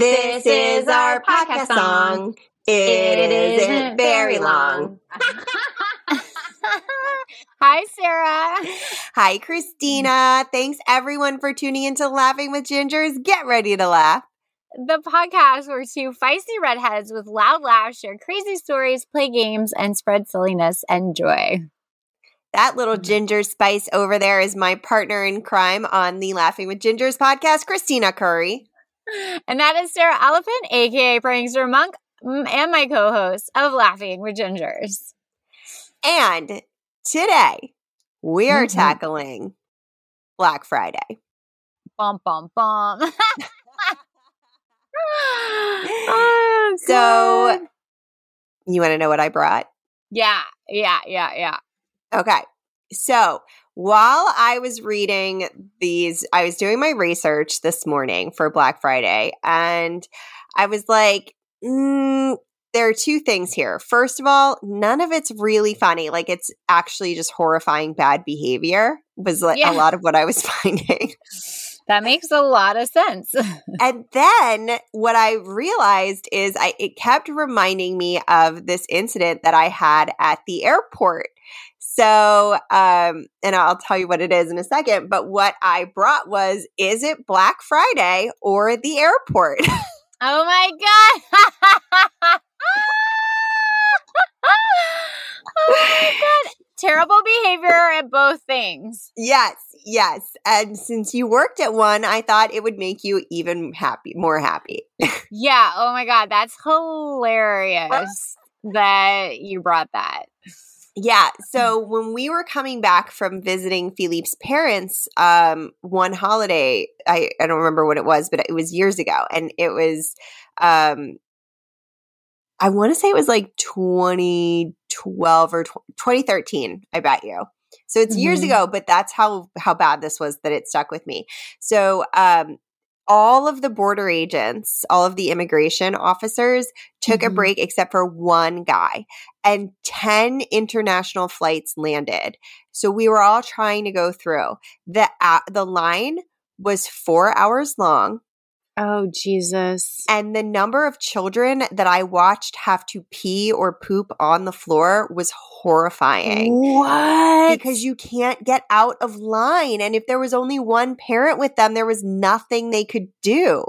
This is our podcast song. It isn't very long. Hi, Sarah. Hi, Christina. Thanks, everyone, for tuning into Laughing with Gingers. Get ready to laugh. The podcast where two feisty redheads with loud laughs share crazy stories, play games, and spread silliness and joy. That little ginger spice over there is my partner in crime on the Laughing with Gingers podcast, Christina Curry. And that is Sarah Alapin, a.k.a. Prankster Monk, and my co-host of Laughing with Gingers. And today, we are tackling Black Friday. Bum, bum, bum. Oh, so, you want to know what I brought? Yeah. Okay. So, while I was reading these, I was doing my research this morning for Black Friday, and I was like, there are two things here. First of all, none of it's really funny. Like, it's actually just horrifying bad behavior was like a lot of what I was finding. That makes a lot of sense. And then what I realized is it kept reminding me of this incident that I had at the airport. So, and I'll tell you what it is in a second, but what I brought was, is it Black Friday or the airport? Oh my God. Oh my God. Terrible behavior at both things. Yes. And since you worked at one, I thought it would make you even more happy. Yeah. Oh my God. That's hilarious that you brought that. Yeah. So when we were coming back from visiting Philippe's parents one holiday, I don't remember what it was, but it was years ago. And it was, I want to say it was like 2012 or 2013, I bet you. So it's years ago, but that's how bad this was that it stuck with me. So all of the border agents, all of the immigration officers took a break except for one guy, and 10 international flights landed. So we were all trying to go through. The line was 4 hours long. Oh, Jesus. And the number of children that I watched have to pee or poop on the floor was horrifying. What? Because you can't get out of line. And if there was only one parent with them, there was nothing they could do.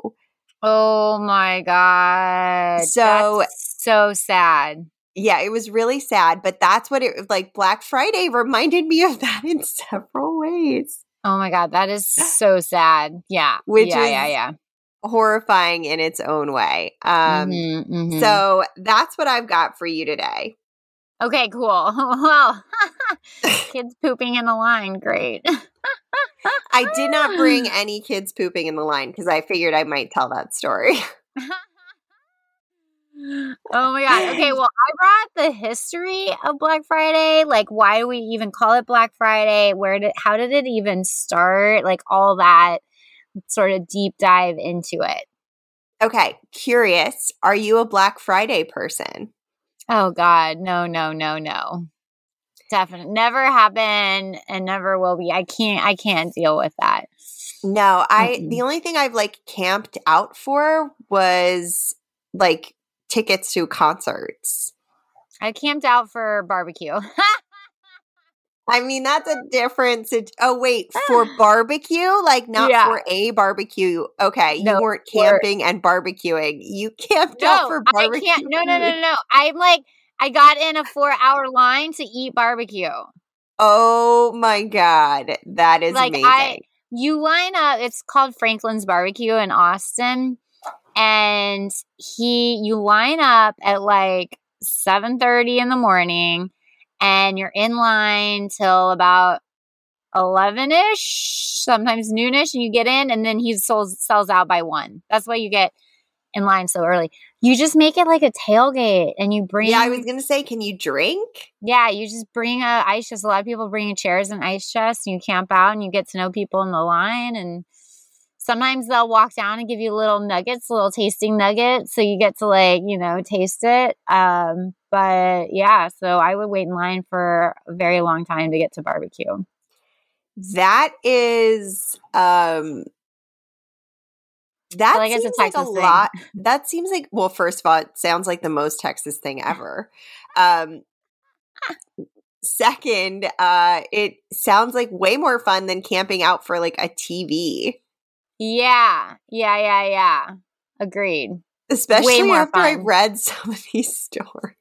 Oh, my God. So that's so sad. Yeah, it was really sad. But that's what it – like Black Friday reminded me of that in several ways. Oh, my God. That is so sad. Yeah. Which is horrifying in its own way. So that's what I've got for you today. Okay, cool. Well, kids pooping in the line. Great. I did not bring any kids pooping in the line because I figured I might tell that story. Oh my God. Okay, well, I brought the history of Black Friday. Like, why do we even call it Black Friday? How did it even start? Like, all that. Sort of deep dive into it. Okay. Curious. Are you a Black Friday person? Oh, God. No. Definitely. Never happened and never will be. I can't deal with that. No. The only thing I've like camped out for was like tickets to concerts. I camped out for barbecue. I mean, that's a difference. Oh, wait, for barbecue? Like, not for a barbecue. Okay, you weren't camping and barbecuing. You camped out for barbecue. I can't. No. I'm like, I got in a 4-hour line to eat barbecue. Oh, my God. That is like, amazing. You line up. It's called Franklin's Barbecue in Austin. And you line up at like 7:30 in the morning. And you're in line till about 11-ish, sometimes noonish, and you get in, and then he sells out by 1. That's why you get in line so early. You just make it like a tailgate, and you bring – yeah, I was going to say, can you drink? Yeah, you just bring an ice chest. A lot of people bring chairs and ice chests, and you camp out, and you get to know people in the line. And sometimes they'll walk down and give you little nuggets, little tasting nuggets, so you get to like, you know, taste it. But yeah, so I would wait in line for a very long time to get to barbecue. That is That well, seems like a thing. Lot. That seems like, well, first of all, it sounds like the most Texas thing ever. Second, it sounds like way more fun than camping out for like a TV. Yeah. Agreed. Especially way more after fun. I read some of these stories.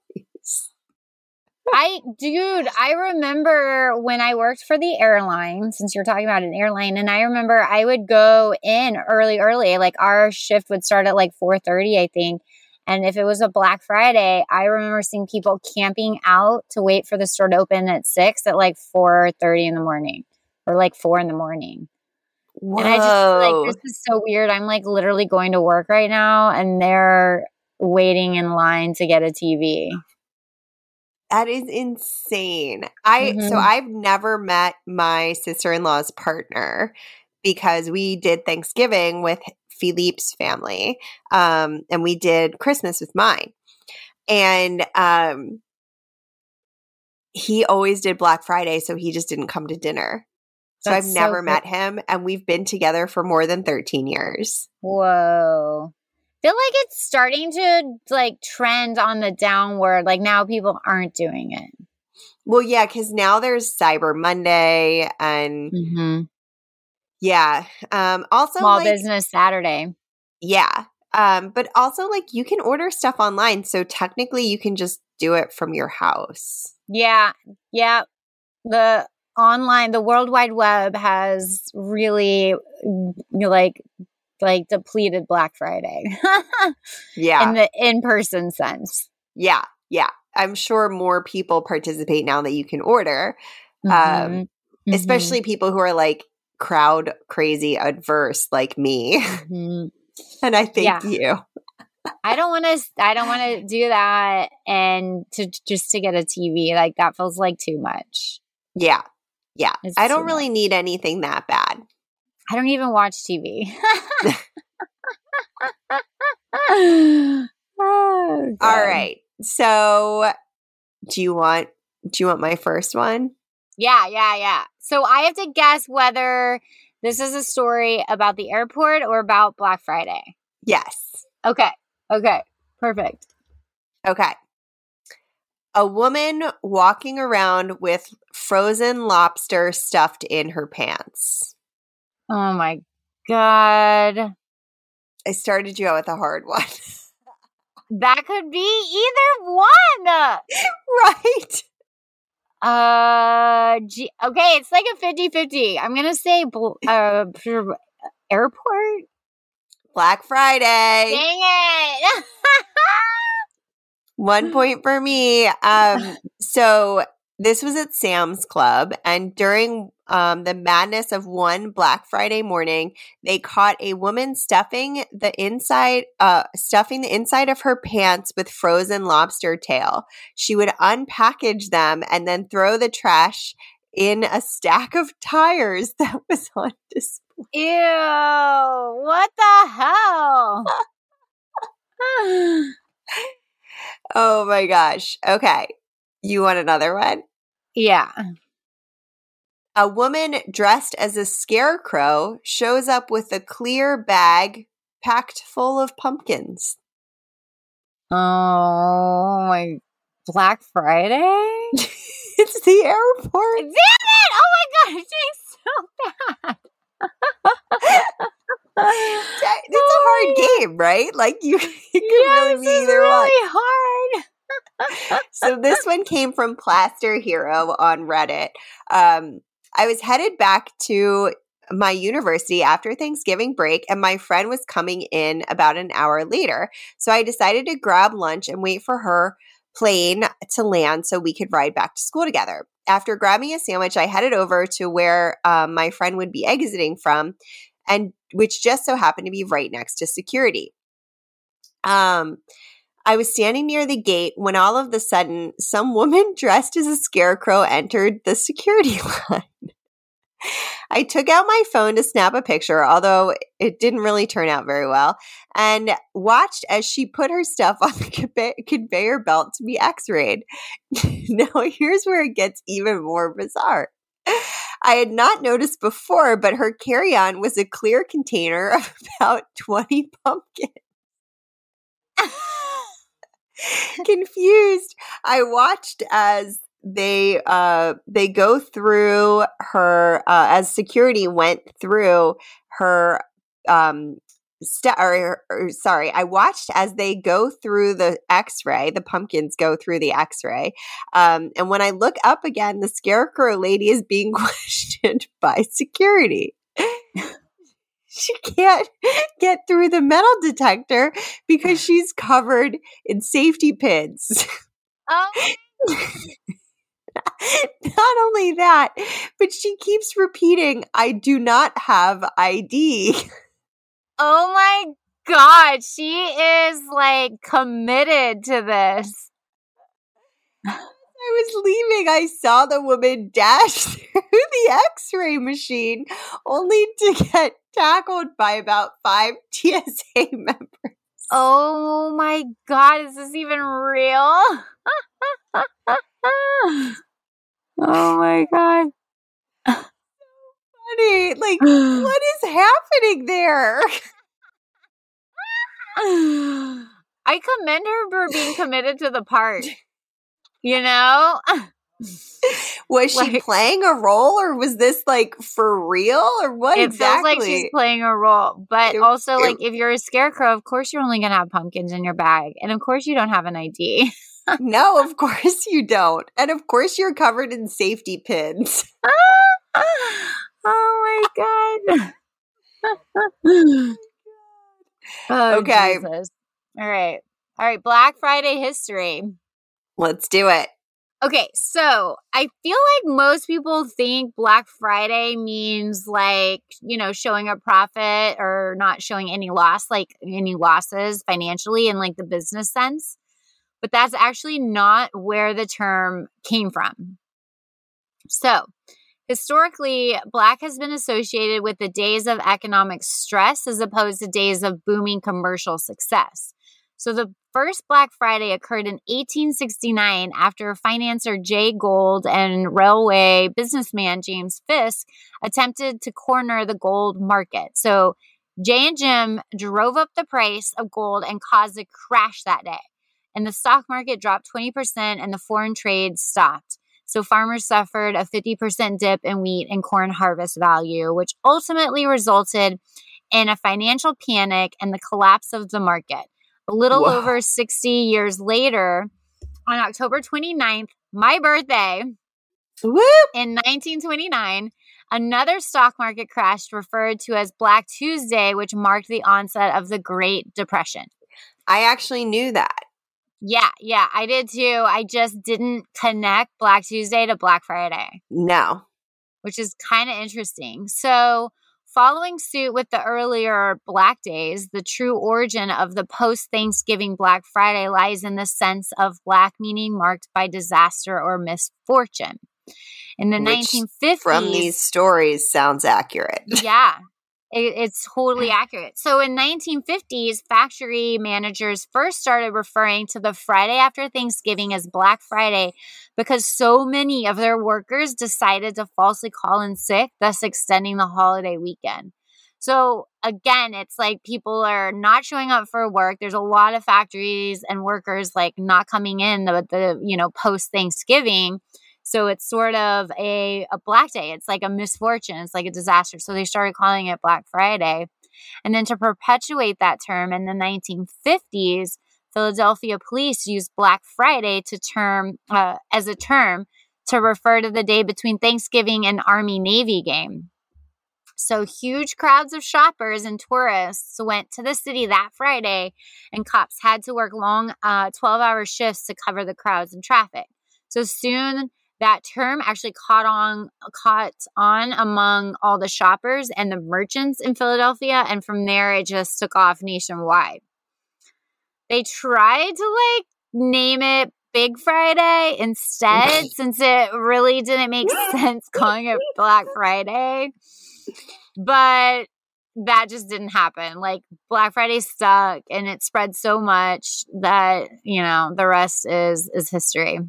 I remember when I worked for the airline, since you're talking about an airline, and I remember I would go in early. Like our shift would start at like 4:30, I think. And if it was a Black Friday, I remember seeing people camping out to wait for the store to open at 6 at like 4:30 in the morning or like 4 in the morning. Whoa. And I just like, this is so weird. I'm like literally going to work right now and they're waiting in line to get a TV. That is insane. So I've never met my sister-in-law's partner because we did Thanksgiving with Philippe's family, and we did Christmas with mine, and he always did Black Friday, so he just didn't come to dinner. So I've never met him, and we've been together for more than 13 years. Whoa. I feel like it's starting to like trend on the downward. Like now people aren't doing it. Well, yeah, because now there's Cyber Monday and yeah. Also Small like, Business Saturday. Yeah. But also like you can order stuff online. So technically you can just do it from your house. Yeah. Yeah. The World Wide Web has really like depleted Black Friday. Yeah. In the in-person sense. Yeah. Yeah. I'm sure more people participate now that you can order. Especially people who are like, crowd crazy adverse like me. And I thank you. I don't want to do that and to just to get a TV. Like that feels like too much. Yeah. It's I don't really need anything that bad. I don't even watch TV. Oh, all right. So do you want my first one? Yeah. So I have to guess whether this is a story about the airport or about Black Friday. Yes. Okay. Perfect. Okay. A woman walking around with frozen lobster stuffed in her pants. Oh, my God. I started you out with a hard one. That could be either one. Right. Okay, it's like a 50-50. I'm going to say airport? Black Friday. Dang it. 1 point for me. So this was at Sam's Club, and during the madness of one Black Friday morning, they caught a woman stuffing the inside of her pants with frozen lobster tail. She would unpackage them and then throw the trash in a stack of tires that was on display. Ew! What the hell? Oh my gosh. Okay. You want another one? Yeah. A woman dressed as a scarecrow shows up with a clear bag packed full of pumpkins. Oh, my Black Friday? It's the airport. Damn it! Oh, my God. It's so bad. It's a hard game, right? Like, you can really be either one. It's really hard. So this one came from Plaster Hero on Reddit. I was headed back to my university after Thanksgiving break, and my friend was coming in about an hour later. So I decided to grab lunch and wait for her plane to land so we could ride back to school together. After grabbing a sandwich, I headed over to where my friend would be exiting from, and which just so happened to be right next to security. I was standing near the gate when all of a sudden, some woman dressed as a scarecrow entered the security line. I took out my phone to snap a picture, although it didn't really turn out very well, and watched as she put her stuff on the conveyor belt to be x-rayed. Now, here's where it gets even more bizarre. I had not noticed before, but her carry-on was a clear container of about 20 pumpkins. Confused, I watched as they go through her, as security went through her, I watched as they go through the x-ray, the pumpkins go through the x-ray. And when I look up again, the scarecrow lady is being questioned by security. She can't get through the metal detector because she's covered in safety pins. Oh. Not only that, but she keeps repeating, I do not have ID. Oh my God, she is like committed to this. I was leaving. I saw the woman dash through the x-ray machine only to get tackled by about 5 TSA members. Oh my God, is this even real? Oh my God. So funny. Like, what is happening there? I commend her for being committed to the part. You know? Was she playing a role, or was this like for real, or what exactly? It feels like she's playing a role, but also if you're a scarecrow, of course you're only going to have pumpkins in your bag, and of course you don't have an ID. No, of course you don't. And of course you're covered in safety pins. Oh my God. Oh, okay. Jesus. All right. Black Friday history. Let's do it. Okay, so I feel like most people think Black Friday means like, you know, showing a profit or not showing any loss, like any losses financially in like the business sense. But that's actually not where the term came from. So historically, Black has been associated with the days of economic stress as opposed to days of booming commercial success. So the first Black Friday occurred in 1869 after financier Jay Gould and railway businessman James Fisk attempted to corner the gold market. So Jay and Jim drove up the price of gold and caused a crash that day. And the stock market dropped 20% and the foreign trade stopped. So farmers suffered a 50% dip in wheat and corn harvest value, which ultimately resulted in a financial panic and the collapse of the market. A little over 60 years later, on October 29th, my birthday, in 1929, another stock market crash referred to as Black Tuesday, which marked the onset of the Great Depression. I actually knew that. Yeah, I did too. I just didn't connect Black Tuesday to Black Friday. No. Which is kind of interesting. So following suit with the earlier Black days, the true origin of the post-Thanksgiving Black Friday lies in the sense of Black meaning marked by disaster or misfortune. In the 1950s... From these stories sounds accurate. Yeah. It's totally accurate. So in 1950s, factory managers first started referring to the Friday after Thanksgiving as Black Friday because so many of their workers decided to falsely call in sick, thus extending the holiday weekend. So again, it's like people are not showing up for work. There's a lot of factories and workers like not coming in the post-Thanksgiving. So it's sort of a Black day. It's like a misfortune. It's like a disaster. So they started calling it Black Friday. And then to perpetuate that term in the 1950s, Philadelphia police used Black Friday as a term to refer to the day between Thanksgiving and Army-Navy game. So huge crowds of shoppers and tourists went to the city that Friday, and cops had to work long 12-hour shifts to cover the crowds and traffic. So soon... that term actually caught on among all the shoppers and the merchants in Philadelphia, and from there it just took off nationwide. They tried to name it Big Friday instead, since it really didn't make sense calling it Black Friday. But that just didn't happen. Black Friday stuck, and it spread so much that the rest is history.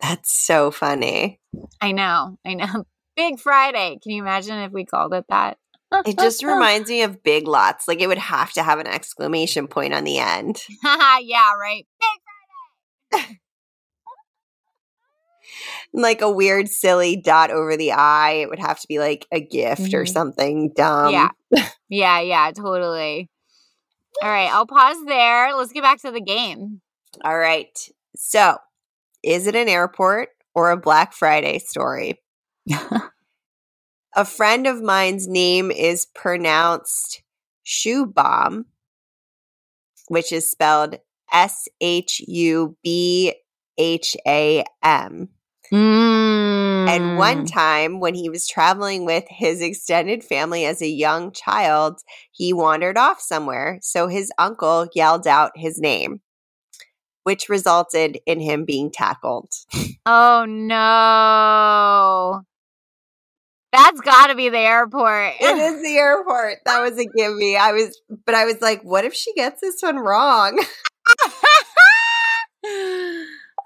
That's so funny. I know. Big Friday. Can you imagine if we called it that? It just reminds me of Big Lots. Like, it would have to have an exclamation point on the end. Yeah, right. Big Friday. Like a weird, silly dot over the I. It would have to be like a gift or something dumb. Yeah, totally. All right, I'll pause there. Let's get back to the game. All right. So, is it an airport or a Black Friday story? A friend of mine's name is pronounced Shoe Bomb, which is spelled SHUBHAM. And one time when he was traveling with his extended family as a young child, he wandered off somewhere. So his uncle yelled out his name, which resulted in him being tackled. Oh, no. That's got to be the airport. It is the airport. That was a gimme. I was like, what if she gets this one wrong?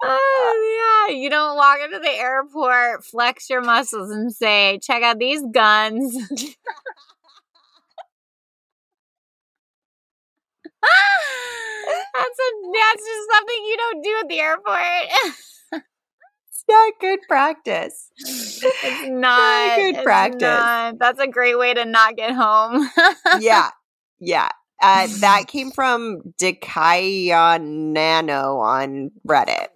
Oh, yeah. You don't walk into the airport, flex your muscles, and say, check out these guns. That's just something you don't do at the airport. It's not good practice. It's not good practice. Not. That's a great way to not get home. Yeah. That came from Dekayonano on Reddit.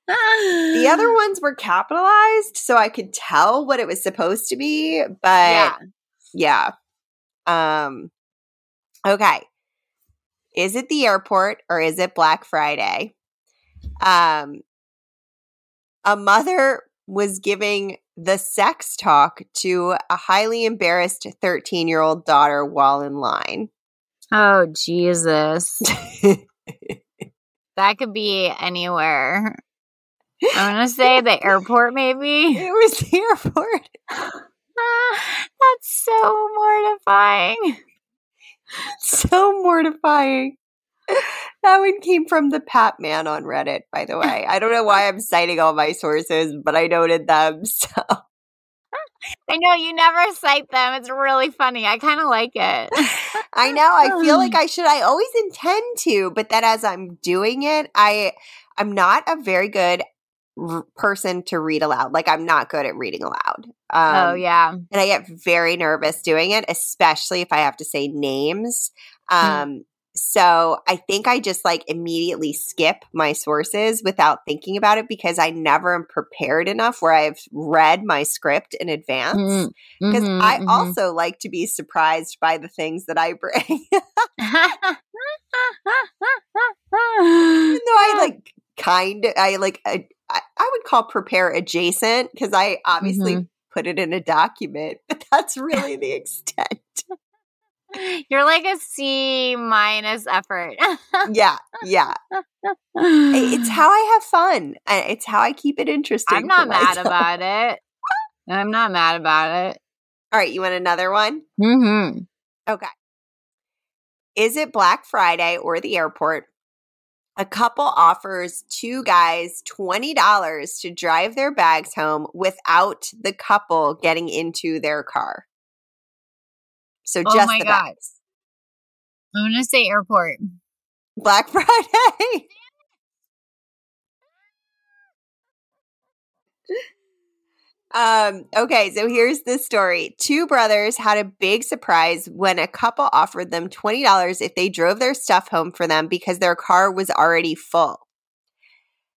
The other ones were capitalized, so I could tell what it was supposed to be, but yeah. Okay. Is it the airport or is it Black Friday? A mother was giving the sex talk to a highly embarrassed 13-year-old daughter while in line. Oh, Jesus. That could be anywhere. I'm going to say the airport, maybe. It was the airport. That's so mortifying. So mortifying. That one came from the Patman on Reddit, by the way. I don't know why I'm citing all my sources, but I noted them. So I know you never cite them. It's really funny. I kind of like it. I know. I feel like I should. I always intend to, but that as I'm doing it, I'm not a very good person to read aloud. Like, I'm not good at reading aloud. And I get very nervous doing it, especially if I have to say names. So I think I just like immediately skip my sources without thinking about it because I never am prepared enough where I've read my script in advance because I also like to be surprised by the things that I bring. Even though I would call prepare adjacent because I obviously put it in a document, but that's really the extent. You're like a C- effort. Yeah. It's how I have fun. It's how I keep it interesting. I'm not mad about it. All right. You want another one? Mm-hmm. Okay. Is it Black Friday or the airport? A couple offers two guys $20 to drive their bags home without the couple getting into their car. So just the bags. I'm going to say airport. Black Friday. Okay, so here's the story. Two brothers had a big surprise when a couple offered them $20 if they drove their stuff home for them because their car was already full,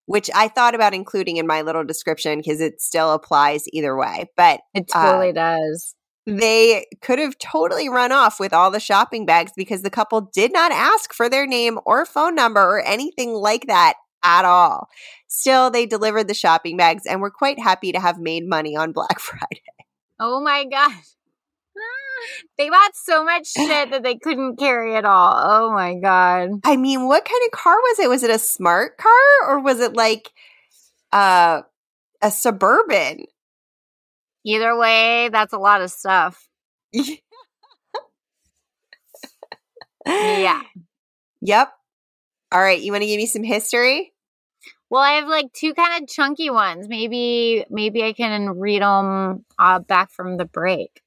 which I thought about including in my little description because it still applies either way. But it totally does. They could have totally run off with all the shopping bags because the couple did not ask for their name or phone number or anything like that at all. Still, they delivered the shopping bags and were quite happy to have made money on Black Friday. Oh, my gosh. They bought so much shit that they couldn't carry it all. Oh, my God. I mean, what kind of car was it? Was it a smart car or was it like a Suburban? Either way, that's a lot of stuff. Yeah. Yep. All right. You want to give me some history? Well, I have like two kind of chunky ones. Maybe I can read them back from the break.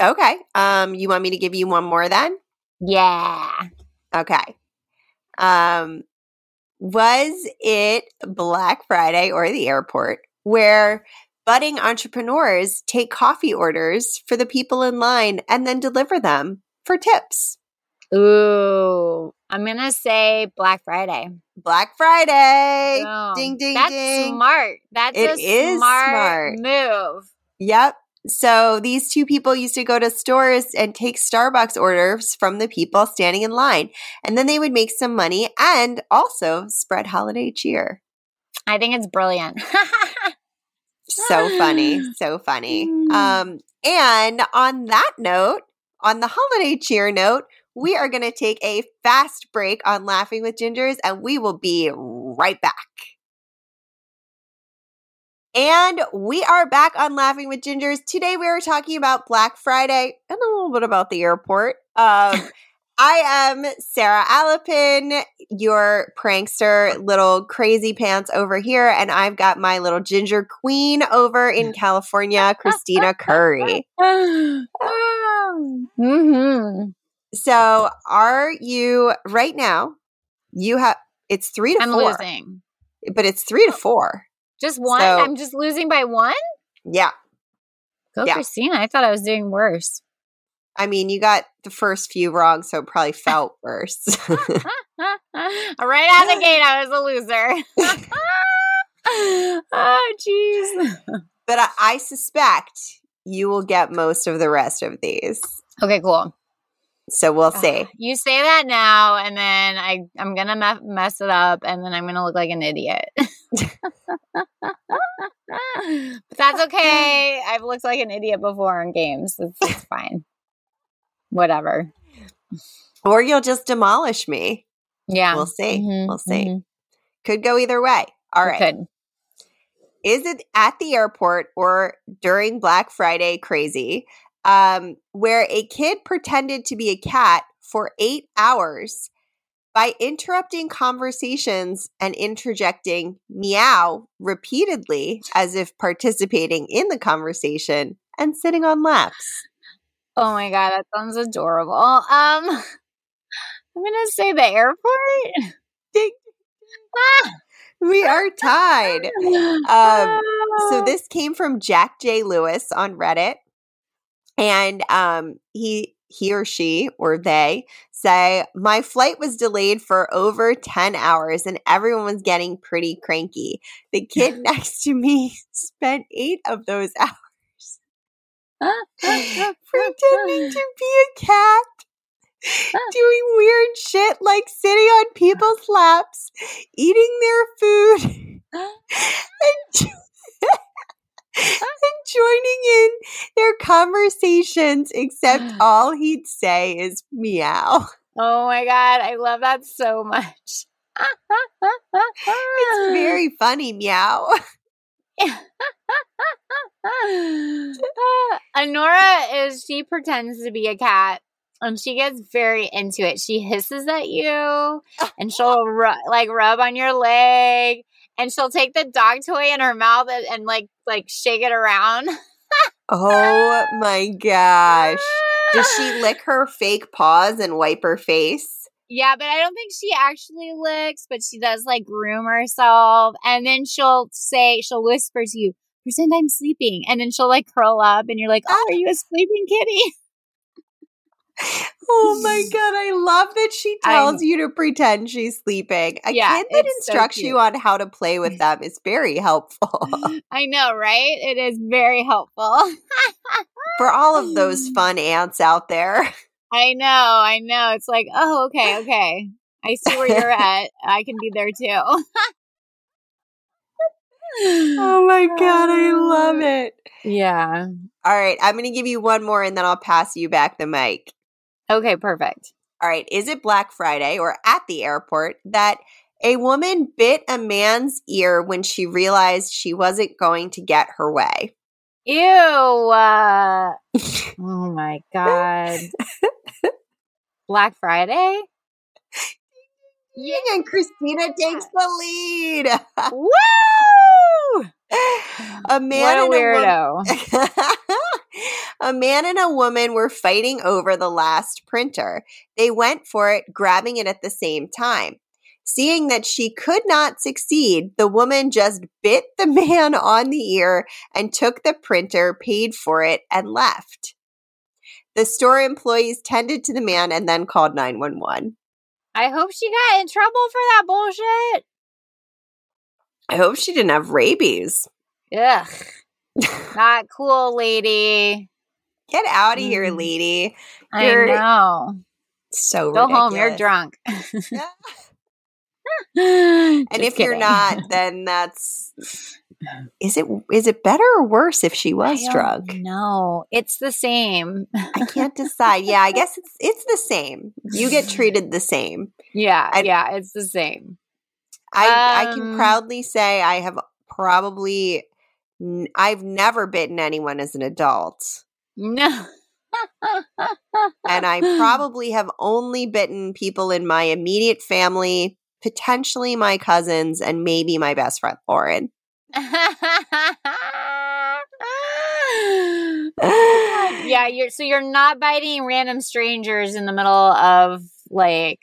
Okay. You want me to give you one more then? Yeah. Okay. Was it Black Friday or the airport where budding entrepreneurs take coffee orders for the people in line and then deliver them for tips? Ooh, I'm going to say Black Friday. Black Friday. Oh, ding, ding, that's ding. That's smart. That's a smart move. Yep. So these two people used to go to stores and take Starbucks orders from the people standing in line. And then they would make some money and also spread holiday cheer. I think it's brilliant. So funny. So funny. And on that note, on the holiday cheer note, we are going to take a fast break on Laughing with Gingers, and we will be right back. And we are back on Laughing with Gingers. Today we are talking about Black Friday and a little bit about the airport. I am Sarah Alapin, your prankster little crazy pants over here, and I've got my little ginger queen over in California, Christina Curry. Mm-hmm. So are you – right now, you have – it's 3-4. I'm losing. But it's 3-4. Just one? So, I'm just losing by one? Yeah. Go, Christina. I thought I was doing worse. I mean, you got the first few wrong, so it probably felt worse. Right out of the gate, I was a loser. Oh, jeez. But I suspect you will get most of the rest of these. Okay, cool. So we'll see. You say that now, and then I'm going to mess it up, and then I'm going to look like an idiot. But that's okay. I've looked like an idiot before in games. It's fine. Whatever. Or you'll just demolish me. Yeah. We'll see. Mm-hmm, we'll see. Mm-hmm. Could go either way. All right. Could. Is it at the airport or during Black Friday crazy? Where a kid pretended to be a cat for 8 hours by interrupting conversations and interjecting meow repeatedly as if participating in the conversation and sitting on laps. Oh my God, that sounds adorable. I'm going to say the airport. We are tied. So this came from Jack J. Lewis on Reddit. And he or she or they say, my flight was delayed for over 10 hours and everyone was getting pretty cranky. The kid next to me spent 8 of those hours pretending to be a cat, doing weird shit like sitting on people's laps, eating their food, and joining in their conversations, except all he'd say is meow. Oh my God, I love that so much. It's very funny, meow. Anora she pretends to be a cat. And she gets very into it. She hisses at you, and she'll rub on your leg, and she'll take the dog toy in her mouth and like shake it around. Oh my gosh! Does she lick her fake paws and wipe her face? Yeah, but I don't think she actually licks. But she does like groom herself, and then she'll whisper to you, "Pretend I'm sleeping," and then she'll like curl up, and you're like, "Oh, are you a sleeping kitty?" Oh my God, I love that she tells you to pretend she's sleeping. A kid that instructs you on how to play with them is very helpful. I know, right? It is very helpful. For all of those fun ants out there. I know. It's like, oh, okay. I see where you're at. I can be there too. Oh my God, I love it. Yeah. All right, I'm going to give you one more and then I'll pass you back the mic. Okay, perfect. All right, is it Black Friday or at the airport that a woman bit a man's ear when she realized she wasn't going to get her way? Ew. Oh my God. Black Friday? Yay. And Christina takes the lead. Woo! A man and a woman were fighting over the last printer. They went for it, grabbing it at the same time. Seeing that she could not succeed, the woman just bit the man on the ear and took the printer, paid for it, and left. The store employees tended to the man and then called 911. I hope she got in trouble for that bullshit. I hope she didn't have rabies. Ugh. Not cool, lady. Get out of here, lady. I know. So ridiculous. Go home. You're drunk. And just if kidding. You're not, then that's is it better or worse if she was drunk? No, it's the same. I can't decide. Yeah, I guess it's the same. You get treated the same. Yeah, it's the same. I can proudly say I have I've never bitten anyone as an adult. No. And I probably have only bitten people in my immediate family, potentially my cousins, and maybe my best friend, Lauren. Yeah, you're not biting random strangers in the middle of, like,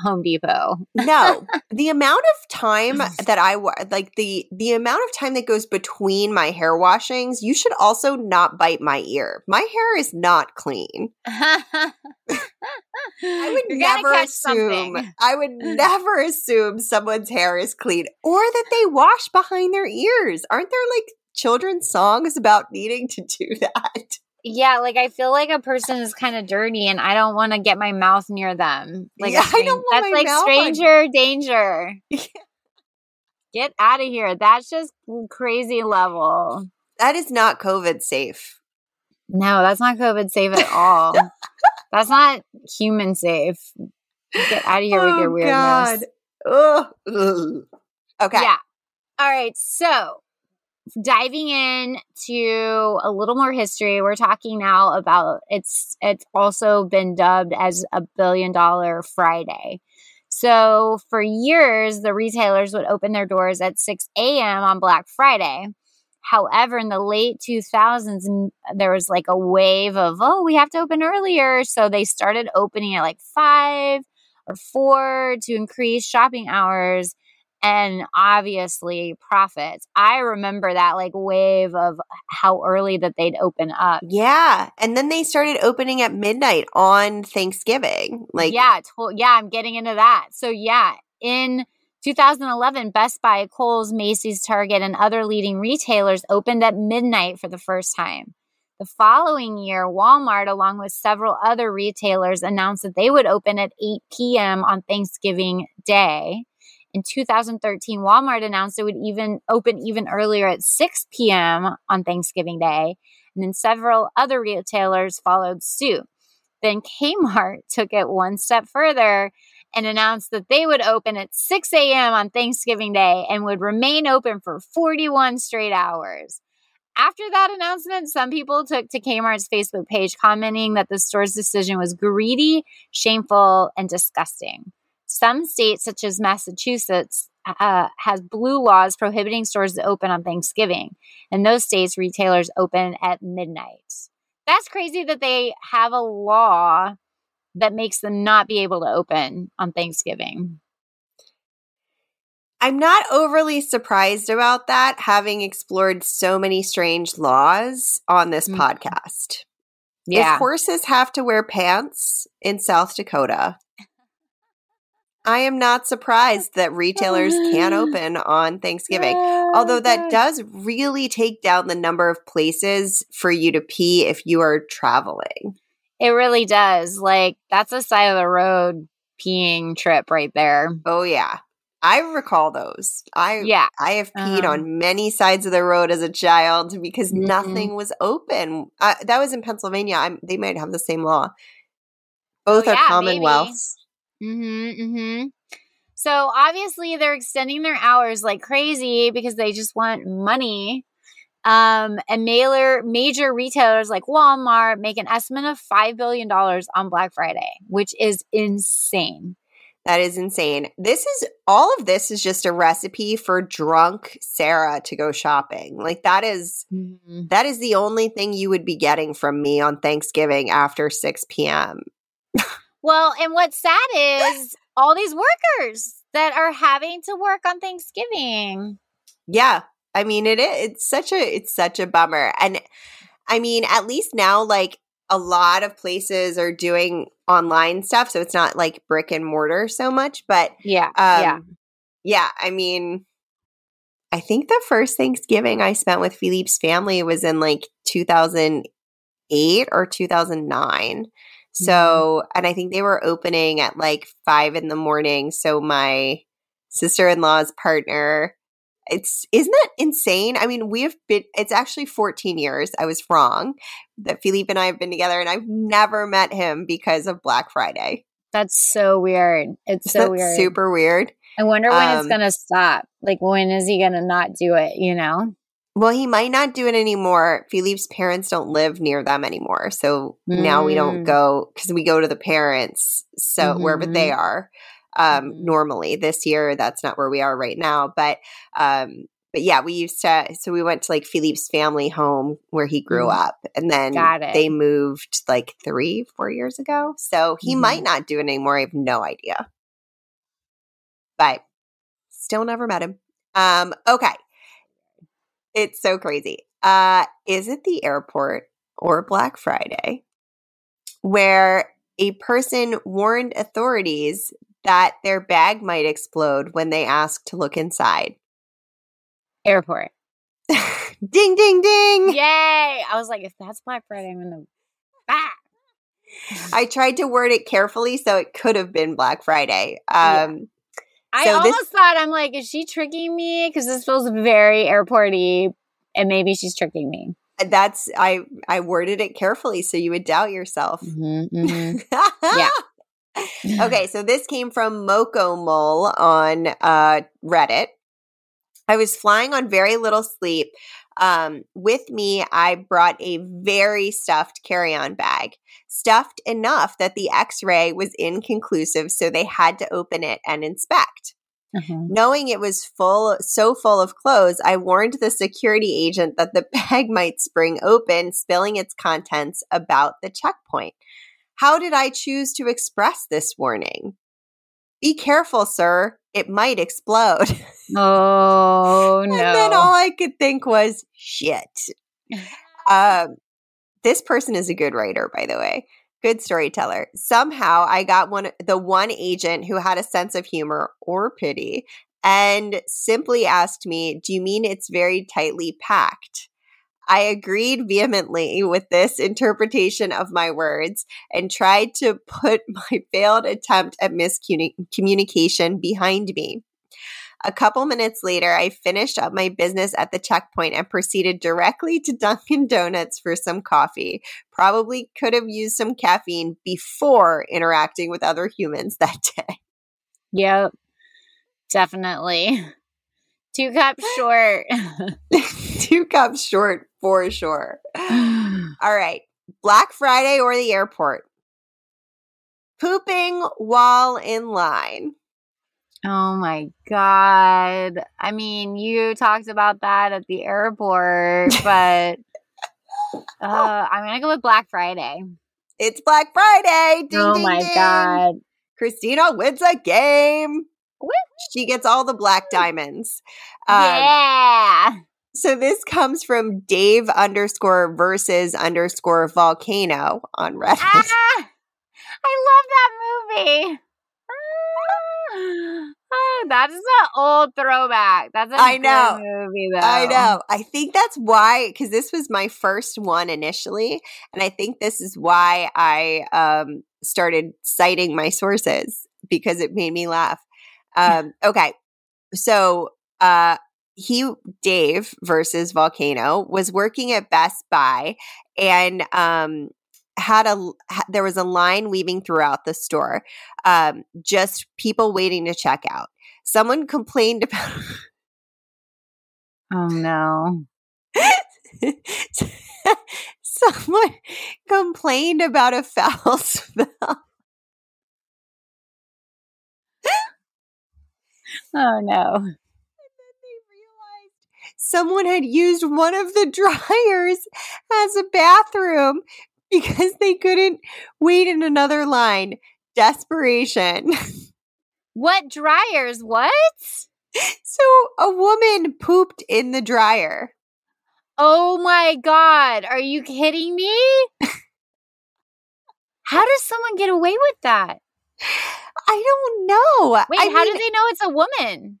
Home Depot. No. The amount of time that the amount of time that goes between my hair washings, you should also not bite my ear. My hair is not clean. I would never assume someone's hair is clean or that they wash behind their ears. Aren't there like children's songs about needing to do that? Yeah, like I feel like a person is kind of dirty and I don't want to get my mouth near them. Like danger. Yeah. Get out of here. That's just crazy level. That is not COVID safe. No, that's not COVID safe at all. That's not human safe. Get out of here with your weirdness. God. Okay. Yeah. All right. So, diving in to a little more history, we're talking now about it's also been dubbed as a $1 billion Friday. So for years, the retailers would open their doors at 6 a.m. on Black Friday. However, in the late 2000s, there was like a wave of, we have to open earlier. So they started opening at like 5 or 4 to increase shopping hours. And obviously profits. I remember that like wave of how early that they'd open up. Yeah. And then they started opening at midnight on Thanksgiving. Like I'm getting into that. So yeah, in 2011, Best Buy, Kohl's, Macy's, Target, and other leading retailers opened at midnight for the first time. The following year, Walmart, along with several other retailers, announced that they would open at 8 p.m. on Thanksgiving Day. In 2013, Walmart announced it would open even earlier at 6 p.m. on Thanksgiving Day, and then several other retailers followed suit. Then Kmart took it one step further and announced that they would open at 6 a.m. on Thanksgiving Day and would remain open for 41 straight hours. After that announcement, some people took to Kmart's Facebook page, commenting that the store's decision was greedy, shameful, and disgusting. Some states, such as Massachusetts, has blue laws prohibiting stores to open on Thanksgiving. In those states, retailers open at midnight. That's crazy that they have a law that makes them not be able to open on Thanksgiving. I'm not overly surprised about that, having explored so many strange laws on this podcast. Yeah. If horses have to wear pants in South Dakota, I am not surprised that retailers can't open on Thanksgiving, although that does really take down the number of places for you to pee if you are traveling. It really does. Like, that's a side of the road peeing trip right there. Oh, yeah. I recall those. I have peed on many sides of the road as a child because nothing was open. That was in Pennsylvania. They might have the same law. Both are commonwealths. Maybe. So obviously they're extending their hours like crazy because they just want money. And major retailers like Walmart make an estimate of $5 billion on Black Friday, which is insane. That is insane. All of this is just a recipe for drunk Sarah to go shopping. Like that is the only thing you would be getting from me on Thanksgiving after 6 p.m. Well, and what's sad is all these workers that are having to work on Thanksgiving. Yeah. I mean, it's such a bummer. And I mean, at least now, like, a lot of places are doing online stuff, so it's not like brick and mortar so much. But yeah. I mean, I think the first Thanksgiving I spent with Philippe's family was in like 2008 or 2009. So, and I think they were opening at like 5 a.m. So my sister-in-law's partner. Isn't that insane? I mean, it's actually 14 years. I was wrong that Philippe and I have been together, and I've never met him because of Black Friday. That's so weird. It's super weird. I wonder when it's going to stop. Like, when is he going to not do it, you know? Well, he might not do it anymore. Philippe's parents don't live near them anymore. So now we don't go, because we go to the parents, so wherever they are. Normally this year, that's not where we are right now. But yeah, we went to like Philippe's family home where he grew up, and then they moved like 3-4 years ago. So he might not do it anymore. I have no idea, but still never met him. Okay. It's so crazy. Is it the airport or Black Friday where a person warned authorities that their bag might explode when they ask to look inside? Airport. Ding, ding, ding. Yay. I was like, if that's Black Friday, I'm in the back. I tried to word it carefully, so it could have been Black Friday. I almost thought, I'm like, is she tricking me? Because this feels very airporty, and maybe she's tricking me. I worded it carefully so you would doubt yourself. Yeah. Okay, so this came from Mocomole on Reddit. I was flying on very little sleep. With me, I brought a very stuffed carry-on bag, stuffed enough that the x-ray was inconclusive, so they had to open it and inspect. Knowing it was so full of clothes, I warned the security agent that the bag might spring open, spilling its contents about the checkpoint. How did I choose to express this warning? Be careful, sir. It might explode. Oh, and no. And then all I could think was, shit. This person is a good writer, by the way. Good storyteller. Somehow I got the one agent who had a sense of humor or pity and simply asked me, do you mean it's very tightly packed? I agreed vehemently with this interpretation of my words and tried to put my failed attempt at miscommunication behind me. A couple minutes later, I finished up my business at the checkpoint and proceeded directly to Dunkin' Donuts for some coffee. Probably could have used some caffeine before interacting with other humans that day. Yep, definitely. 2 cups short. 2 cups short for sure. All right. Black Friday or the airport? Pooping while in line. Oh, my God. I mean, you talked about that at the airport, but I'm going to go with Black Friday. It's Black Friday. Ding, oh, my ding, God. Ding. Christina wins a game. She gets all the black diamonds. Yeah. So this comes from Dave _versus_ Volcano on Reddit. Ah, I love that movie. Oh, that is an old throwback. That's a good movie, though. I know. I think that's why, because this was my first one initially, and I think this is why I started citing my sources, because it made me laugh. Okay, so Dave versus Volcano was working at Best Buy and there was a line weaving throughout the store, just people waiting to check out. Someone complained about. Oh no. Someone complained about a foul smell. Oh, no. And then they realized someone had used one of the dryers as a bathroom because they couldn't wait in another line. Desperation. What dryers? What? So a woman pooped in the dryer. Oh, my God. Are you kidding me? How does someone get away with that? I don't know. Wait, how do they know it's a woman?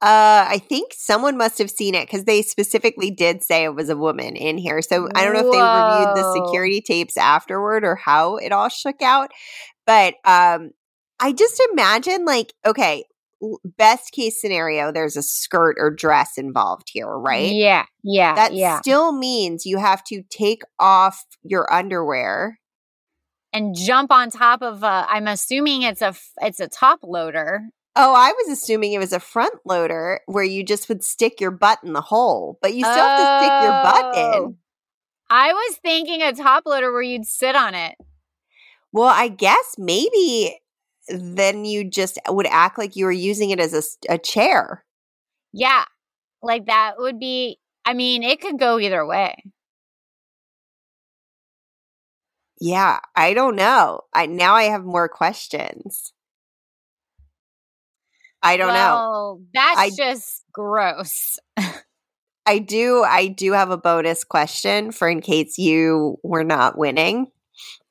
I think someone must have seen it because they specifically did say it was a woman in here. So I don't know if they reviewed the security tapes afterward or how it all shook out. But I just imagine like, okay, best case scenario, there's a skirt or dress involved here, right? Yeah, yeah, that still means you have to take off your underwear. And jump on top of a, I'm assuming it's a top loader. Oh, I was assuming it was a front loader where you just would stick your butt in the hole, but you still have to stick your butt in. I was thinking a top loader where you'd sit on it. Well, I guess maybe then you just would act like you were using it as a chair. Yeah, like that would be, I mean, it could go either way. Yeah, I don't know. Now I have more questions. I don't know. That's just gross. I do have a bonus question for in case you were not winning.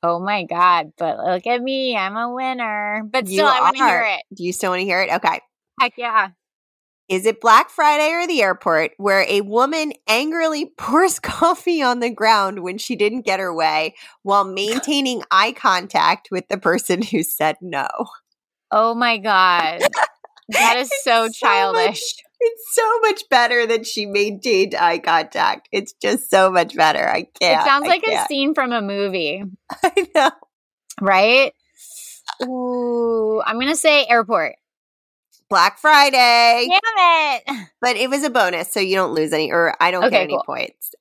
Oh my God, but look at me. I'm a winner. But still, I want to hear it. Do you still want to hear it? Okay. Heck yeah. Is it Black Friday or the airport where a woman angrily pours coffee on the ground when she didn't get her way while maintaining eye contact with the person who said no? Oh, my God. That is so childish. It's so much better that she maintained eye contact. It's just so much better. I can't. It sounds like a scene from a movie. I know. Right? Ooh, I'm going to say airport. Black Friday. Damn it. But it was a bonus, so you don't lose any, or I don't get any points.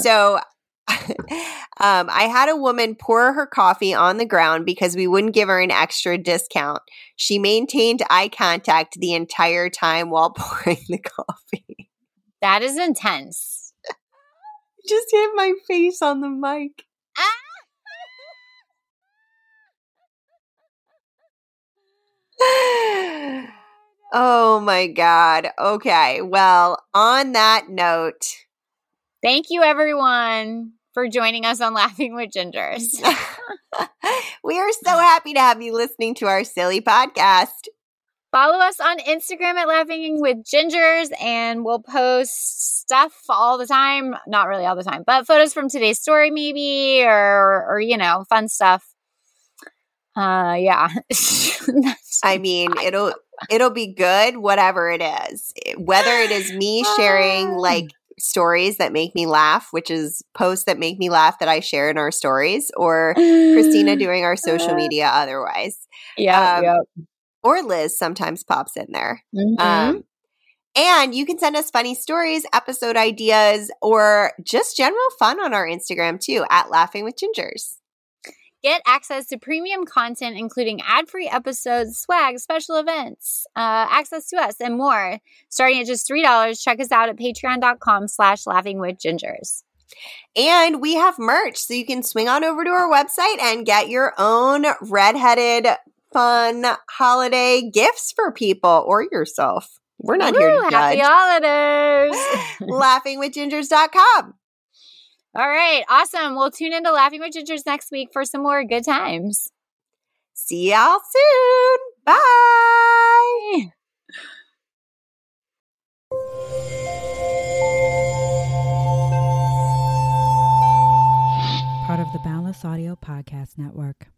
So I had a woman pour her coffee on the ground because we wouldn't give her an extra discount. She maintained eye contact the entire time while pouring the coffee. That is intense. Just hit my face on the mic. Ah! Oh my God. Okay. Well, on that note, thank you everyone for joining us on Laughing with Gingers. We are so happy to have you listening to our silly podcast. Follow us on Instagram at Laughing with Gingers, and we'll post stuff all the time. Not really all the time, but photos from today's story maybe, or you know, fun stuff. Yeah. I mean, it'll be good, whatever it is. Whether it is me sharing like stories that make me laugh, which is posts that make me laugh that I share in our stories, or Christina doing our social media otherwise. Yeah, or Liz sometimes pops in there. Mm-hmm. And you can send us funny stories, episode ideas, or just general fun on our Instagram too, at Laughing with Gingers. Get access to premium content, including ad-free episodes, swag, special events, access to us, and more. Starting at just $3, check us out at patreon.com/laughingwithgingers. And we have merch, so you can swing on over to our website and get your own redheaded, fun holiday gifts for people or yourself. We're not here to judge. Happy holidays! LaughingWithGingers.com. All right. Awesome. We'll tune into Laughing with Gingers next week for some more good times. See y'all soon. Bye. Part of the Boundless Audio Podcast Network.